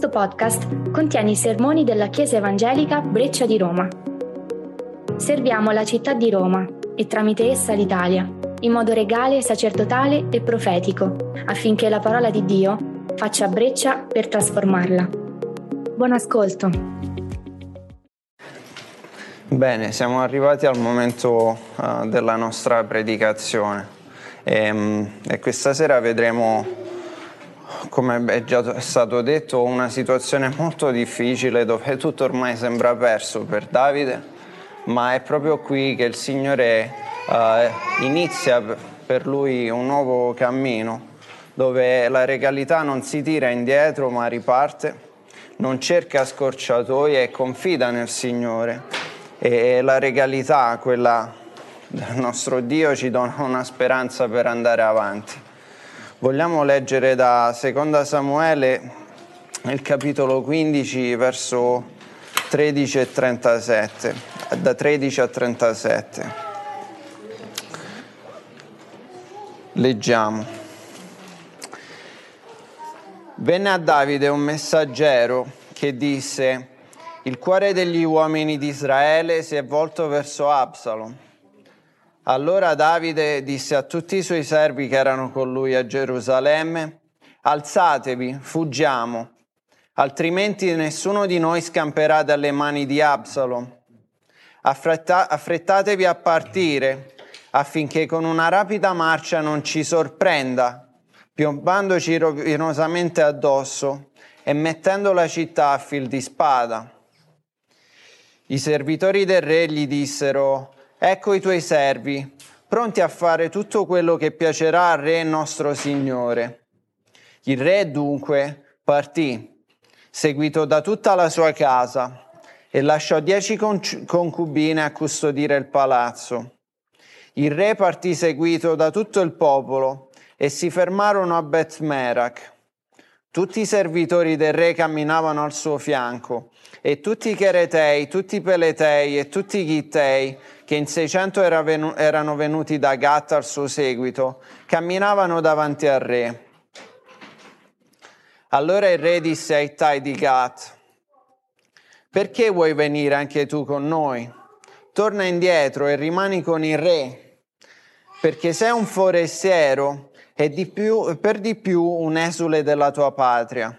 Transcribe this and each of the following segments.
Questo podcast contiene i sermoni della Chiesa Evangelica Breccia di Roma. Serviamo la città di Roma e tramite essa l'Italia, in modo regale, sacerdotale e profetico, affinché la parola di Dio faccia breccia per trasformarla. Buon ascolto. Bene, siamo arrivati al momento della nostra predicazione e questa sera vedremo, come è già stato detto, una situazione molto difficile dove tutto ormai sembra perso per Davide, ma è proprio qui che il Signore inizia per lui un nuovo cammino, dove la regalità non si tira indietro ma riparte, non cerca scorciatoie e confida nel Signore. E la regalità, quella del nostro Dio, ci dona una speranza per andare avanti. Vogliamo leggere da Seconda Samuele, il capitolo 15, verso 13 e 37, da 13 a 37. Leggiamo. Venne a Davide un messaggero che disse: «Il cuore degli uomini di Israele si è volto verso Absalom». Allora Davide disse a tutti i suoi servi che erano con lui a Gerusalemme: «Alzatevi, fuggiamo, altrimenti nessuno di noi scamperà dalle mani di Absalom. Affrettatevi a partire, affinché con una rapida marcia non ci sorprenda, piombandoci rovinosamente addosso e mettendo la città a fil di spada». I servitori del re gli dissero: «Ecco i tuoi servi, pronti a fare tutto quello che piacerà al re nostro Signore». Il re dunque partì, seguito da tutta la sua casa, e lasciò 10 concubine a custodire il palazzo. Il re partì seguito da tutto il popolo e si fermarono a Bet-Merak. Tutti i servitori del re camminavano al suo fianco, e tutti i Cheretei, tutti i Peletei e tutti i Gittei, che in 600 erano venuti da Gat al suo seguito, camminavano davanti al re. Allora il re disse a Ittai di Gat: «Perché vuoi venire anche tu con noi? Torna indietro e rimani con il re, perché sei un forestiero e per di più un esule della tua patria.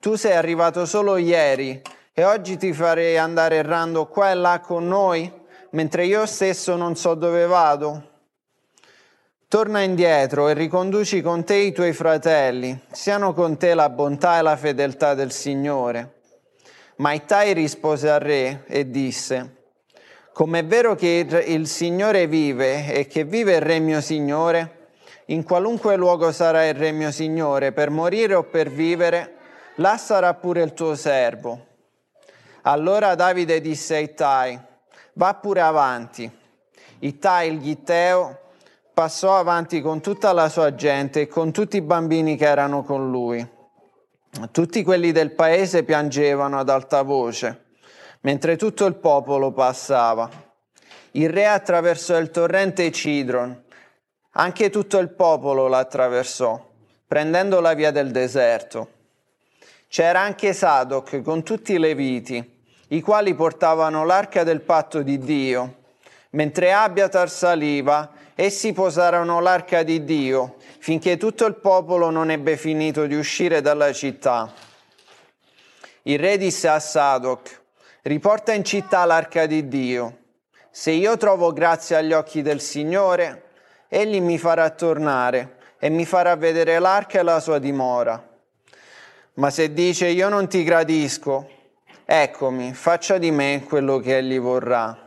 Tu sei arrivato solo ieri e oggi ti farei andare errando qua e là con noi, mentre io stesso non so dove vado. Torna indietro e riconduci con te i tuoi fratelli, siano con te la bontà e la fedeltà del Signore». Ma Ittai rispose al re e disse: «Come è vero che il Signore vive e che vive il re mio Signore, in qualunque luogo sarà il re mio Signore, per morire o per vivere, là sarà pure il tuo servo». Allora Davide disse a Ittai: «Va pure avanti». Ittai il Gitteo passò avanti con tutta la sua gente e con tutti i bambini che erano con lui. Tutti quelli del paese piangevano ad alta voce, mentre tutto il popolo passava. Il re attraversò il torrente Cidron, anche tutto il popolo l'attraversò, prendendo la via del deserto. C'era anche Sadoc con tutti i leviti, i quali portavano l'arca del patto di Dio. Mentre Abiatar saliva, essi posarono l'arca di Dio, finché tutto il popolo non ebbe finito di uscire dalla città. Il re disse a Sadoc: «Riporta in città l'arca di Dio. Se io trovo grazia agli occhi del Signore, egli mi farà tornare e mi farà vedere l'arca e la sua dimora. Ma se dice: io non ti gradisco, eccomi, faccia di me quello che egli vorrà».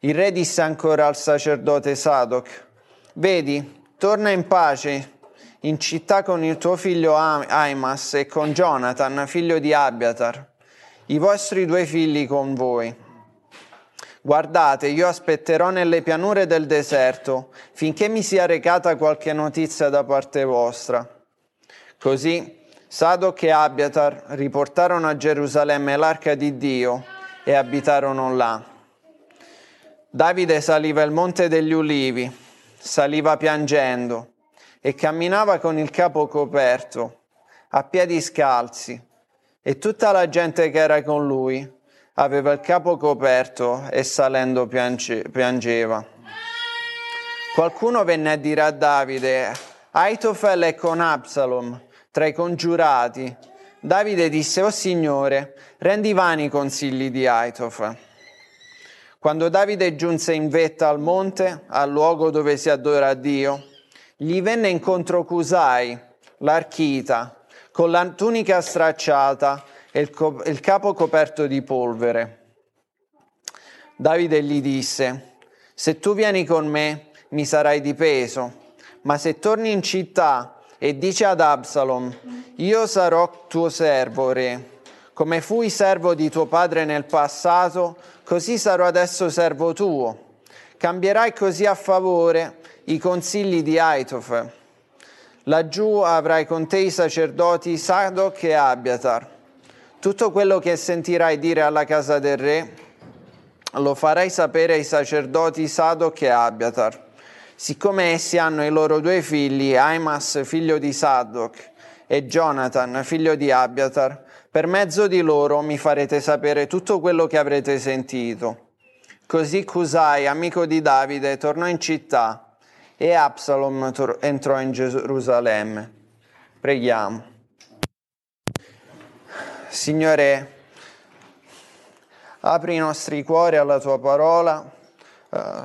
Il re disse ancora al sacerdote Sadoc: «Vedi, torna in pace in città con il tuo figlio Aimas e con Jonathan, figlio di Abiatar, i vostri 2 figli con voi. Guardate, io aspetterò nelle pianure del deserto finché mi sia recata qualche notizia da parte vostra». Così Sadoc e Abiatar riportarono a Gerusalemme l'arca di Dio e abitarono là. Davide saliva il monte degli Ulivi, saliva piangendo, e camminava con il capo coperto, a piedi scalzi, E tutta la gente che era con lui aveva il capo coperto e salendo piangeva. Qualcuno venne a dire a Davide: Aitofel è con Absalom, tra i congiurati. Davide disse: «O Signore, rendi vani i consigli di Aitofel». Quando Davide giunse in vetta al monte, al luogo dove si adora Dio, gli venne incontro Cusai, l'archita, con la tunica stracciata e il capo coperto di polvere. Davide gli disse: «Se tu vieni con me, mi sarai di peso, ma se torni in città e dici ad Absalom, io sarò tuo servo, re. Come fui servo di tuo padre nel passato, così sarò adesso servo tuo. Cambierai così a favore i consigli di Aitofel. Laggiù avrai con te i sacerdoti Sadoc e Abiatar. Tutto quello che sentirai dire alla casa del re, lo farai sapere ai sacerdoti Sadoc e Abiatar. Siccome essi hanno i loro due figli, Aimas, figlio di Sadoc, e Jonathan, figlio di Abiatar, per mezzo di loro mi farete sapere tutto quello che avrete sentito». Così Cusai, amico di Davide, tornò in città e Absalom entrò in Gerusalemme. Preghiamo. Signore, apri i nostri cuori alla Tua parola,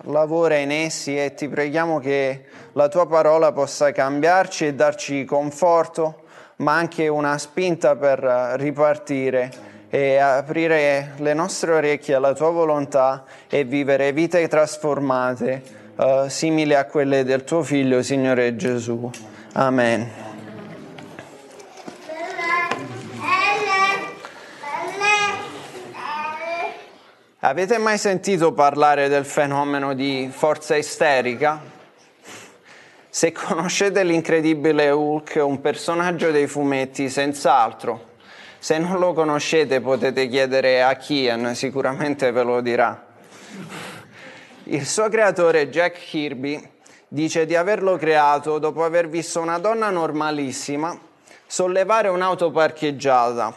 lavora in essi e Ti preghiamo che la Tua parola possa cambiarci e darci conforto, ma anche una spinta per ripartire e aprire le nostre orecchie alla Tua volontà e vivere vite trasformate, simili a quelle del Tuo Figlio, Signore Gesù. Amen. Avete mai sentito parlare del fenomeno di forza isterica? Se conoscete l'incredibile Hulk, un personaggio dei fumetti, senz'altro. Se non lo conoscete potete chiedere a Kian, sicuramente ve lo dirà. Il suo creatore Jack Kirby dice di averlo creato dopo aver visto una donna normalissima sollevare un'auto parcheggiata.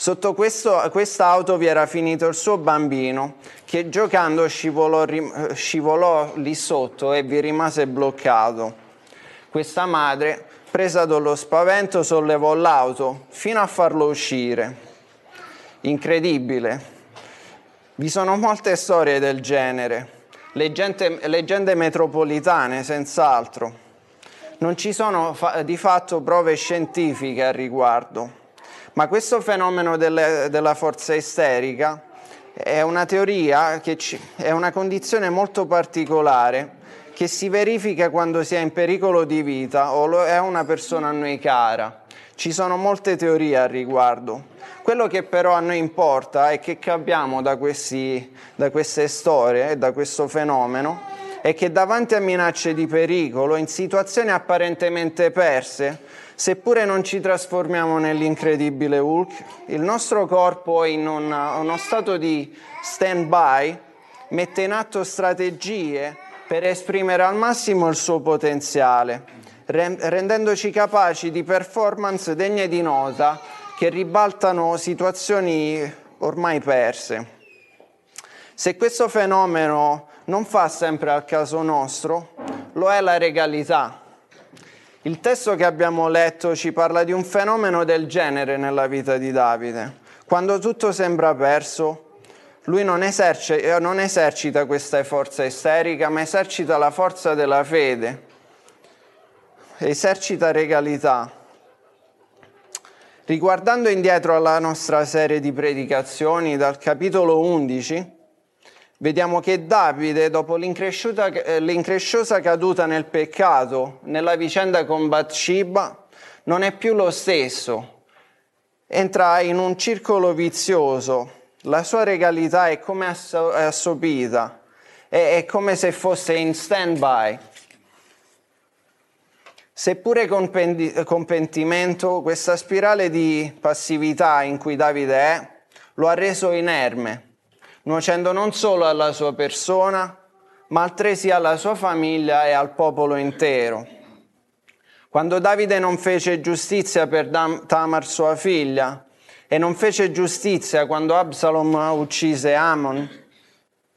Sotto quest'auto vi era finito il suo bambino, che giocando scivolò lì sotto e vi rimase bloccato. Questa madre, presa dallo spavento, sollevò l'auto fino a farlo uscire. Incredibile. Vi sono molte storie del genere, leggende metropolitane senz'altro. Non ci sono di fatto prove scientifiche al riguardo. Ma questo fenomeno della forza isterica è una teoria, è una condizione molto particolare che si verifica quando si è in pericolo di vita o lo è una persona a noi cara. Ci sono molte teorie al riguardo. Quello che però a noi importa e che capiamo da queste storie e da questo fenomeno è che davanti a minacce di pericolo, in situazioni apparentemente perse, seppure non ci trasformiamo nell'incredibile Hulk, il nostro corpo in uno stato di stand-by mette in atto strategie per esprimere al massimo il suo potenziale, rendendoci capaci di performance degne di nota che ribaltano situazioni ormai perse. Se questo fenomeno non fa sempre al caso nostro, lo è la regalità. Il testo che abbiamo letto ci parla di un fenomeno del genere nella vita di Davide. Quando tutto sembra perso, lui non esercita questa forza isterica, ma esercita la forza della fede, esercita regalità. Riguardando indietro alla nostra serie di predicazioni, dal capitolo 11, vediamo che Davide, dopo l'incresciosa caduta nel peccato, nella vicenda con Bathsheba, non è più lo stesso. Entra in un circolo vizioso, la sua regalità è come assopita, è come se fosse in stand-by. Seppure con pentimento, questa spirale di passività in cui Davide è, lo ha reso inerme, nuocendo non solo alla sua persona, ma altresì alla sua famiglia e al popolo intero. Quando Davide non fece giustizia per Tamar sua figlia e non fece giustizia quando Absalom uccise Amon,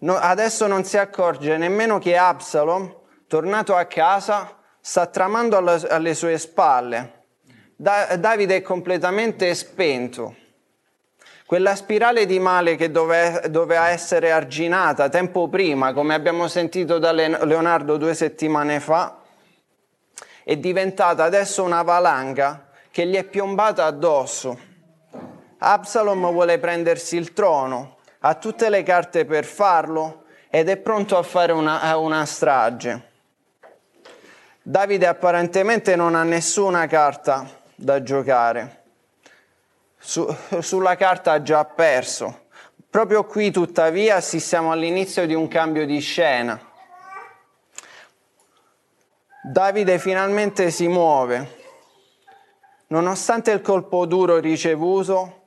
adesso non si accorge nemmeno che Absalom, tornato a casa, sta tramando alle sue spalle. Davide è completamente spento. Quella spirale di male che doveva essere arginata tempo prima, come abbiamo sentito da Leonardo 2 settimane fa, è diventata adesso una valanga che gli è piombata addosso. Absalom vuole prendersi il trono, ha tutte le carte per farlo ed è pronto a fare una strage. Davide apparentemente non ha nessuna carta da giocare. Sulla carta ha già perso. Proprio qui, tuttavia, siamo all'inizio di un cambio di scena. Davide finalmente si muove. Nonostante il colpo duro ricevuto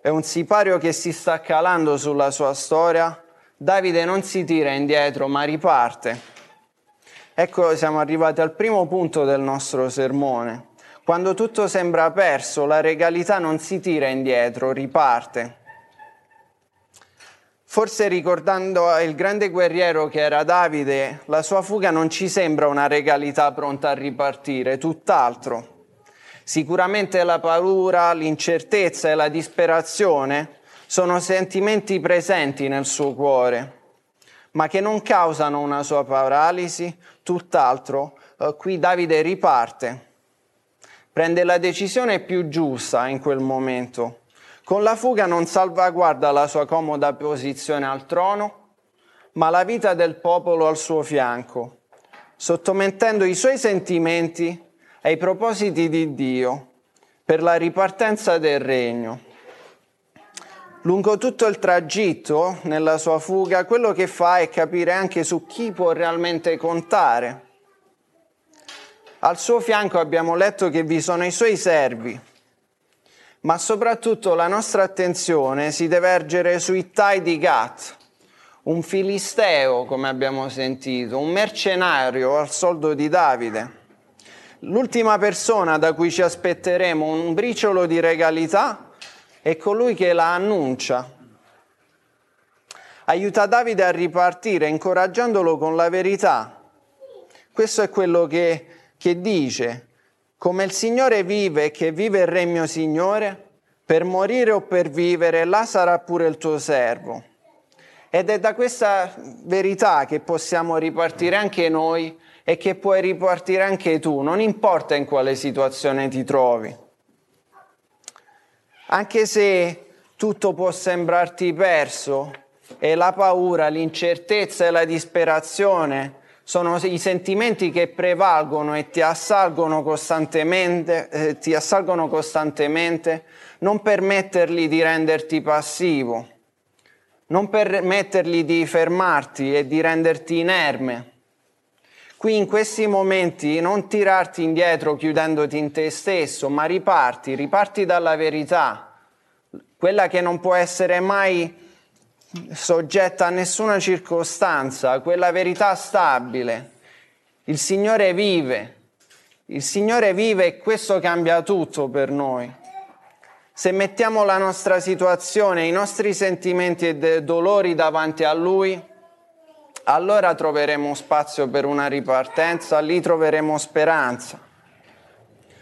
e un sipario che si sta calando sulla sua storia, Davide non si tira indietro, ma riparte. Ecco, siamo arrivati al primo punto del nostro sermone. Quando tutto sembra perso, la regalità non si tira indietro, riparte. Forse ricordando il grande guerriero che era Davide, la sua fuga non ci sembra una regalità pronta a ripartire, tutt'altro. Sicuramente la paura, l'incertezza e la disperazione sono sentimenti presenti nel suo cuore, ma che non causano una sua paralisi, tutt'altro. Qui Davide riparte. Prende la decisione più giusta in quel momento. Con la fuga non salvaguarda la sua comoda posizione al trono, ma la vita del popolo al suo fianco, sottomettendo i suoi sentimenti ai propositi di Dio per la ripartenza del regno. Lungo tutto il tragitto, nella sua fuga, quello che fa è capire anche su chi può realmente contare. Al suo fianco abbiamo letto che vi sono i suoi servi, ma soprattutto la nostra attenzione si deve ergere su Ittai di Gat, un filisteo, come abbiamo sentito, un mercenario al soldo di Davide. L'ultima persona da cui ci aspetteremo un briciolo di regalità è colui che la annuncia. Aiuta Davide a ripartire, incoraggiandolo con la verità. Questo è quello che dice: come il Signore vive e che vive il re mio Signore, per morire o per vivere, là sarà pure il tuo servo. Ed è da questa verità che possiamo ripartire anche noi e che puoi ripartire anche tu, non importa in quale situazione ti trovi. Anche se tutto può sembrarti perso e la paura, l'incertezza e la disperazione sono i sentimenti che prevalgono e ti assalgono costantemente, non permetterli di renderti passivo, non permetterli di fermarti e di renderti inerme. Qui in questi momenti non tirarti indietro chiudendoti in te stesso, ma riparti dalla verità, quella che non può essere mai soggetta a nessuna circostanza, quella verità stabile. Il Signore vive. Il Signore vive e questo cambia tutto per noi. Se mettiamo la nostra situazione, i nostri sentimenti e dolori davanti a Lui, allora troveremo spazio per una ripartenza, lì troveremo speranza.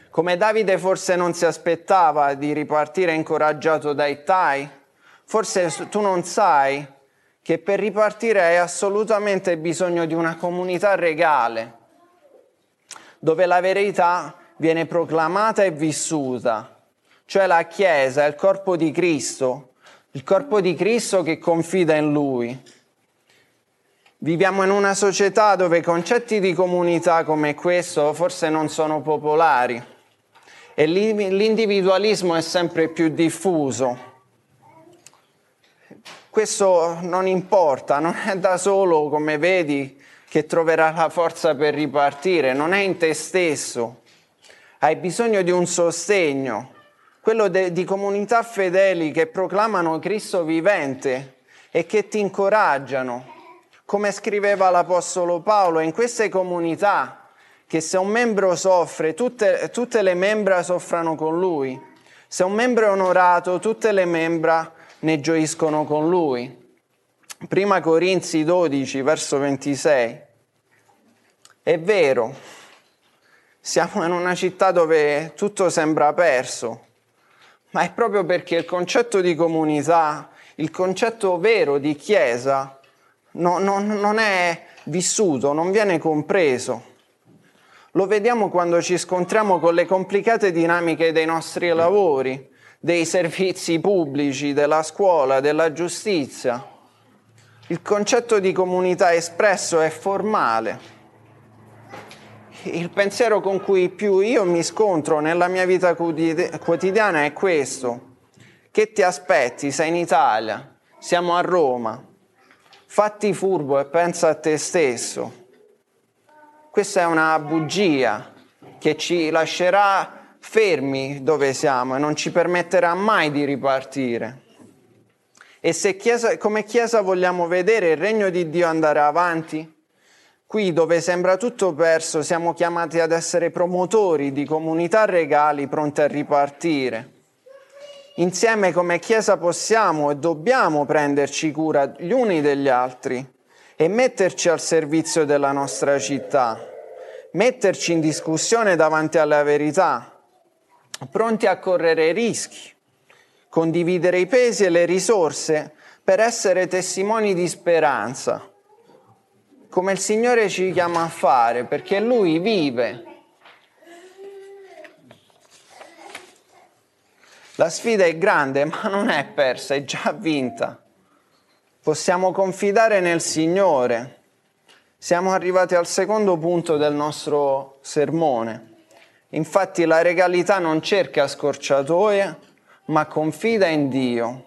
Come Davide forse non si aspettava di ripartire incoraggiato da Ittai, forse tu non sai che per ripartire hai assolutamente bisogno di una comunità regale, dove la verità viene proclamata e vissuta, cioè la Chiesa, il corpo di Cristo che confida in Lui. Viviamo in una società dove concetti di comunità come questo forse non sono popolari e l'individualismo è sempre più diffuso. Questo non importa, non è da solo, come vedi, che troverà la forza per ripartire, non è in te stesso. Hai bisogno di un sostegno, quello di comunità fedeli che proclamano Cristo vivente e che ti incoraggiano. Come scriveva l'Apostolo Paolo, in queste comunità che se un membro soffre, tutte le membra soffrano con lui. Se un membro è onorato, tutte le membra ne gioiscono con lui. Prima Corinzi 12, verso 26. È vero, siamo in una città dove tutto sembra perso, ma è proprio perché il concetto di comunità, il concetto vero di chiesa, non è vissuto, non viene compreso. Lo vediamo quando ci scontriamo con le complicate dinamiche dei nostri lavori, dei servizi pubblici, della scuola, della giustizia. Il concetto di comunità espresso è formale. Il pensiero con cui più io mi scontro nella mia vita quotidiana è questo. Che ti aspetti? Sei in Italia, siamo a Roma. Fatti furbo e pensa a te stesso. Questa è una bugia che ci lascerà fermi dove siamo e non ci permetterà mai di ripartire. E se come Chiesa vogliamo vedere il regno di Dio andare avanti, qui dove sembra tutto perso siamo chiamati ad essere promotori di comunità regali pronte a ripartire. Insieme come Chiesa possiamo e dobbiamo prenderci cura gli uni degli altri e metterci al servizio della nostra città, metterci in discussione davanti alla verità, pronti a correre rischi, condividere i pesi e le risorse per essere testimoni di speranza, come il Signore ci chiama a fare, perché Lui vive. La sfida è grande, ma non è persa, è già vinta. Possiamo confidare nel Signore. Siamo arrivati al secondo punto del nostro sermone. Infatti la regalità non cerca scorciatoie, ma confida in Dio.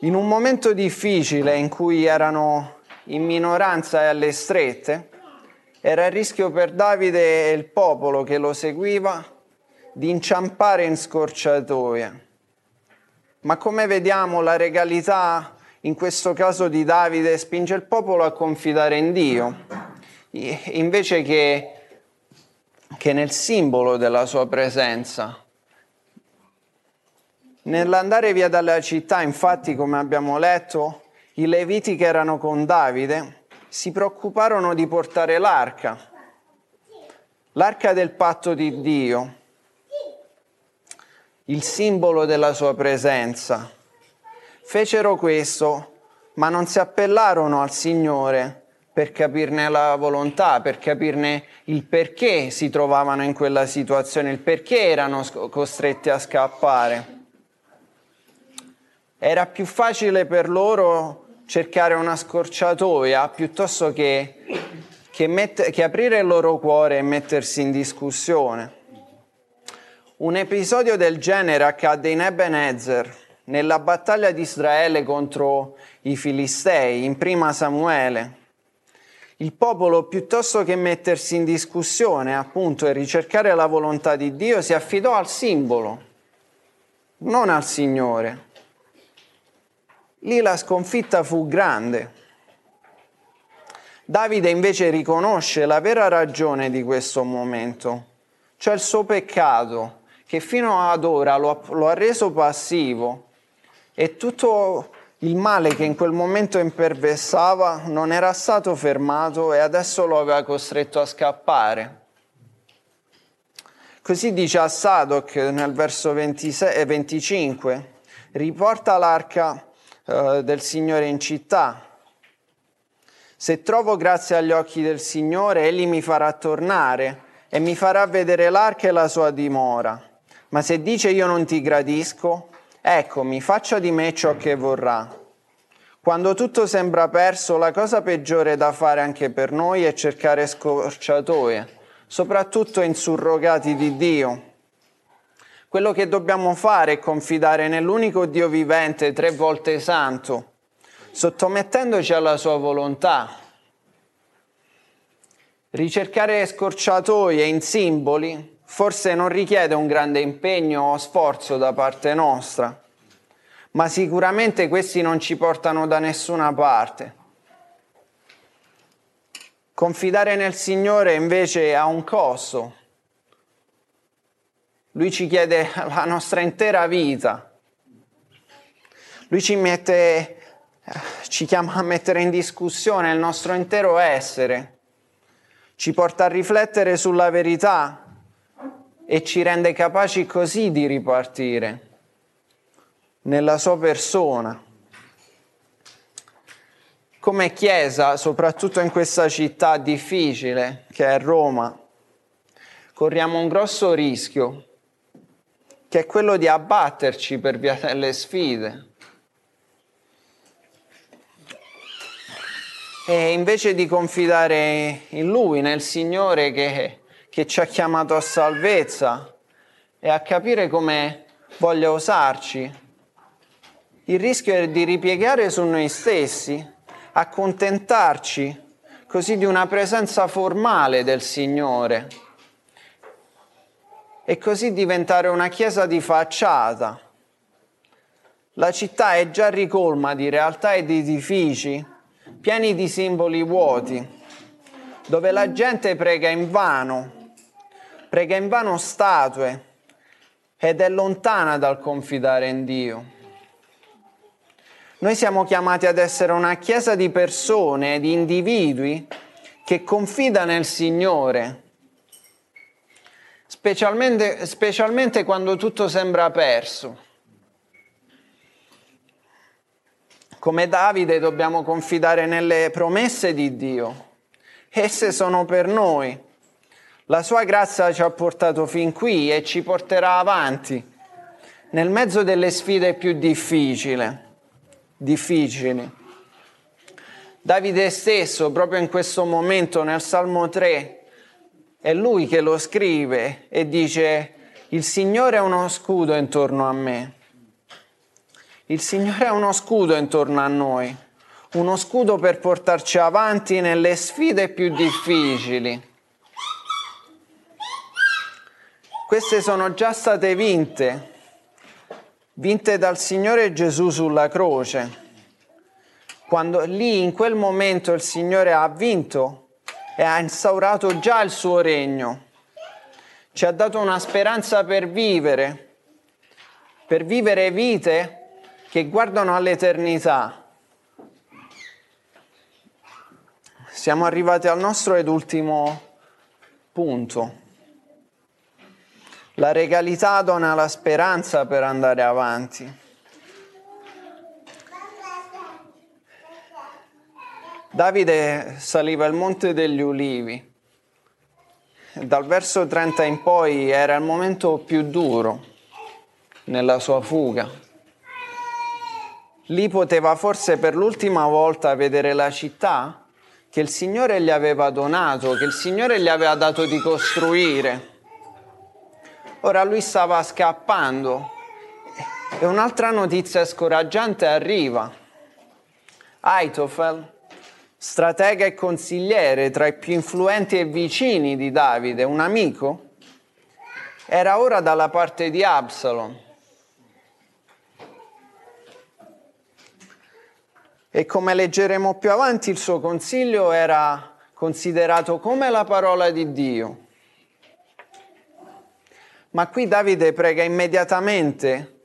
In un momento difficile in cui erano in minoranza e alle strette, era il rischio per Davide e il popolo che lo seguiva di inciampare in scorciatoie. Ma come vediamo, la regalità, in questo caso di Davide, spinge il popolo a confidare in Dio, invece che nel simbolo della sua presenza. Nell'andare via dalla città, infatti, come abbiamo letto, i Leviti che erano con Davide si preoccuparono di portare l'arca del patto di Dio, il simbolo della sua presenza. Fecero questo, ma non si appellarono al Signore per capirne la volontà, per capirne il perché si trovavano in quella situazione, il perché erano costretti a scappare. Era più facile per loro cercare una scorciatoia piuttosto che aprire il loro cuore e mettersi in discussione. Un episodio del genere accadde in Ebenezer, nella battaglia di Israele contro i Filistei, in Prima Samuele. Il popolo, piuttosto che mettersi in discussione, appunto, e ricercare la volontà di Dio, si affidò al simbolo, non al Signore. Lì la sconfitta fu grande. Davide invece riconosce la vera ragione di questo momento, cioè il suo peccato, che fino ad ora lo ha reso passivo, e tutto il male che in quel momento imperversava non era stato fermato e adesso lo aveva costretto a scappare. Così dice a Sadoc nel verso 25, riporta l'arca del Signore in città. Se trovo grazia agli occhi del Signore, Egli mi farà tornare e mi farà vedere l'arca e la sua dimora. Ma se dice io non ti gradisco, eccomi, faccia di me ciò che vorrà. Quando tutto sembra perso, la cosa peggiore da fare anche per noi è cercare scorciatoie, soprattutto in surrogati di Dio. Quello che dobbiamo fare è confidare nell'unico Dio vivente, 3 volte santo, sottomettendoci alla sua volontà. Ricercare scorciatoie in simboli forse non richiede un grande impegno o sforzo da parte nostra, ma sicuramente questi non ci portano da nessuna parte. Confidare nel Signore invece ha un costo. Lui ci chiede la nostra intera vita. Lui ci chiama a mettere in discussione il nostro intero essere. Ci porta a riflettere sulla verità e ci rende capaci così di ripartire nella sua persona. Come Chiesa, soprattutto in questa città difficile che è Roma, corriamo un grosso rischio, che è quello di abbatterci per via delle sfide. E invece di confidare in Lui, nel Signore che ci ha chiamato a salvezza e a capire come voglia usarci, il rischio è di ripiegare su noi stessi, accontentarci così di una presenza formale del Signore e così diventare una chiesa di facciata. La città è già ricolma di realtà e di edifici pieni di simboli vuoti, dove la gente prega invano statue ed è lontana dal confidare in Dio. Noi siamo chiamati ad essere una chiesa di persone, di individui, che confida nel Signore, specialmente quando tutto sembra perso. Come Davide dobbiamo confidare nelle promesse di Dio. Esse sono per noi. La sua grazia ci ha portato fin qui e ci porterà avanti, nel mezzo delle sfide più difficili. Davide stesso, proprio in questo momento, nel Salmo 3, è lui che lo scrive e dice: il Signore è uno scudo intorno a me. Il Signore è uno scudo intorno a noi, uno scudo per portarci avanti nelle sfide più difficili. Queste sono già state vinte dal Signore Gesù sulla croce. Quando lì, in quel momento, il Signore ha vinto e ha instaurato già il suo regno. Ci ha dato una speranza per vivere vite che guardano all'eternità. Siamo arrivati al nostro ed ultimo punto. La regalità dona la speranza per andare avanti. Davide saliva il Monte degli Ulivi. Dal verso 30 in poi era il momento più duro nella sua fuga. Lì poteva forse per l'ultima volta vedere la città che il Signore gli aveva donato, che il Signore gli aveva dato di costruire. Ora lui stava scappando e un'altra notizia scoraggiante arriva. Aitofel, stratega e consigliere tra i più influenti e vicini di Davide, un amico, era ora dalla parte di Absalom. E come leggeremo più avanti, il suo consiglio era considerato come la parola di Dio. Ma qui Davide prega immediatamente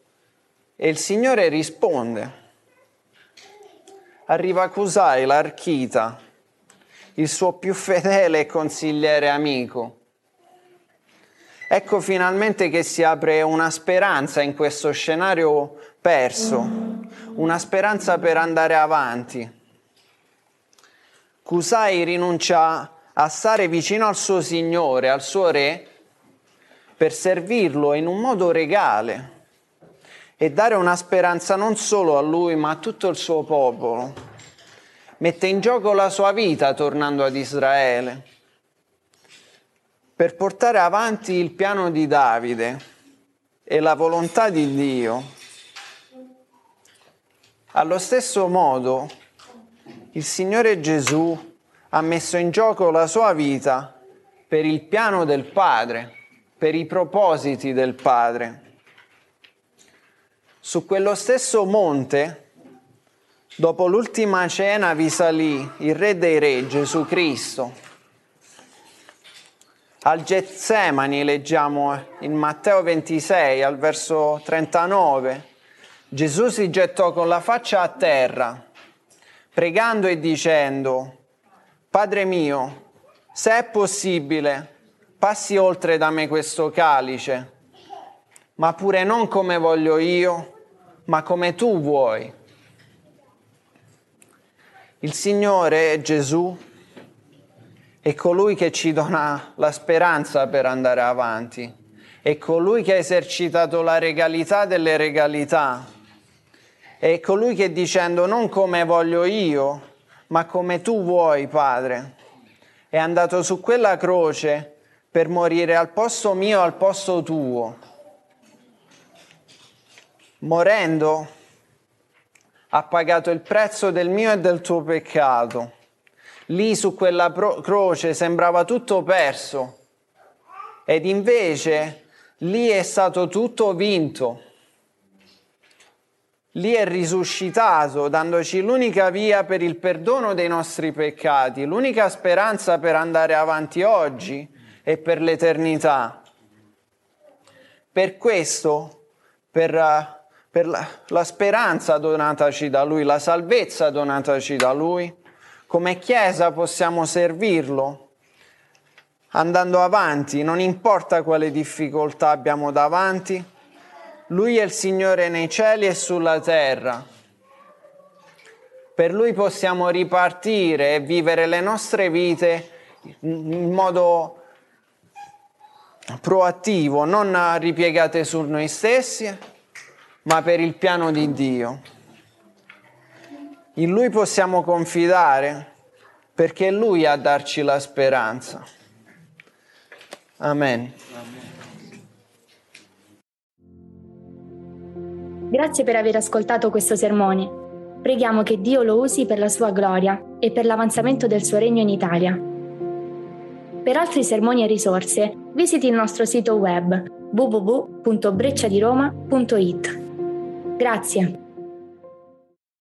e il Signore risponde. Arriva Cusai, l'archita, il suo più fedele e consigliere amico. Ecco finalmente che si apre una speranza in questo scenario perso, una speranza per andare avanti. Cusai rinuncia a stare vicino al suo Signore, al suo Re, per servirlo in un modo regale e dare una speranza non solo a lui ma a tutto il suo popolo. Mette in gioco la sua vita tornando ad Israele per portare avanti il piano di Davide e la volontà di Dio. Allo stesso modo, il Signore Gesù ha messo in gioco la sua vita per il piano del Padre, per i propositi del Padre. Su quello stesso monte, dopo l'ultima cena, vi salì il Re dei Re, Gesù Cristo. Al Getsemani leggiamo in Matteo 26 al verso 39. Gesù si gettò con la faccia a terra, pregando e dicendo: Padre mio, se è possibile, passi oltre da me questo calice, ma pure non come voglio io, ma come tu vuoi. Il Signore Gesù è colui che ci dona la speranza per andare avanti, è colui che ha esercitato la regalità delle regalità, è colui che dicendo non come voglio io, ma come tu vuoi, Padre, è andato su quella croce per morire al posto mio, al posto tuo. Morendo ha pagato il prezzo del mio e del tuo peccato. Lì su quella croce sembrava tutto perso, ed invece lì è stato tutto vinto. Lì è risuscitato, dandoci l'unica via per il perdono dei nostri peccati, l'unica speranza per andare avanti oggi e per l'eternità. Per questo, per la speranza donataci da Lui, la salvezza donataci da Lui, come Chiesa possiamo servirlo andando avanti, non importa quale difficoltà abbiamo davanti. Lui è il Signore nei cieli e sulla terra. Per Lui possiamo ripartire e vivere le nostre vite in modo proattivo, non ripiegate su noi stessi, ma per il piano di Dio. In Lui possiamo confidare, perché è Lui a darci la speranza. Amen. Amen. Grazie per aver ascoltato questo sermone. Preghiamo che Dio lo usi per la sua gloria e per l'avanzamento del suo regno in Italia. Per altri sermoni e risorse, visiti il nostro sito web www.brecciadiroma.it. Grazie.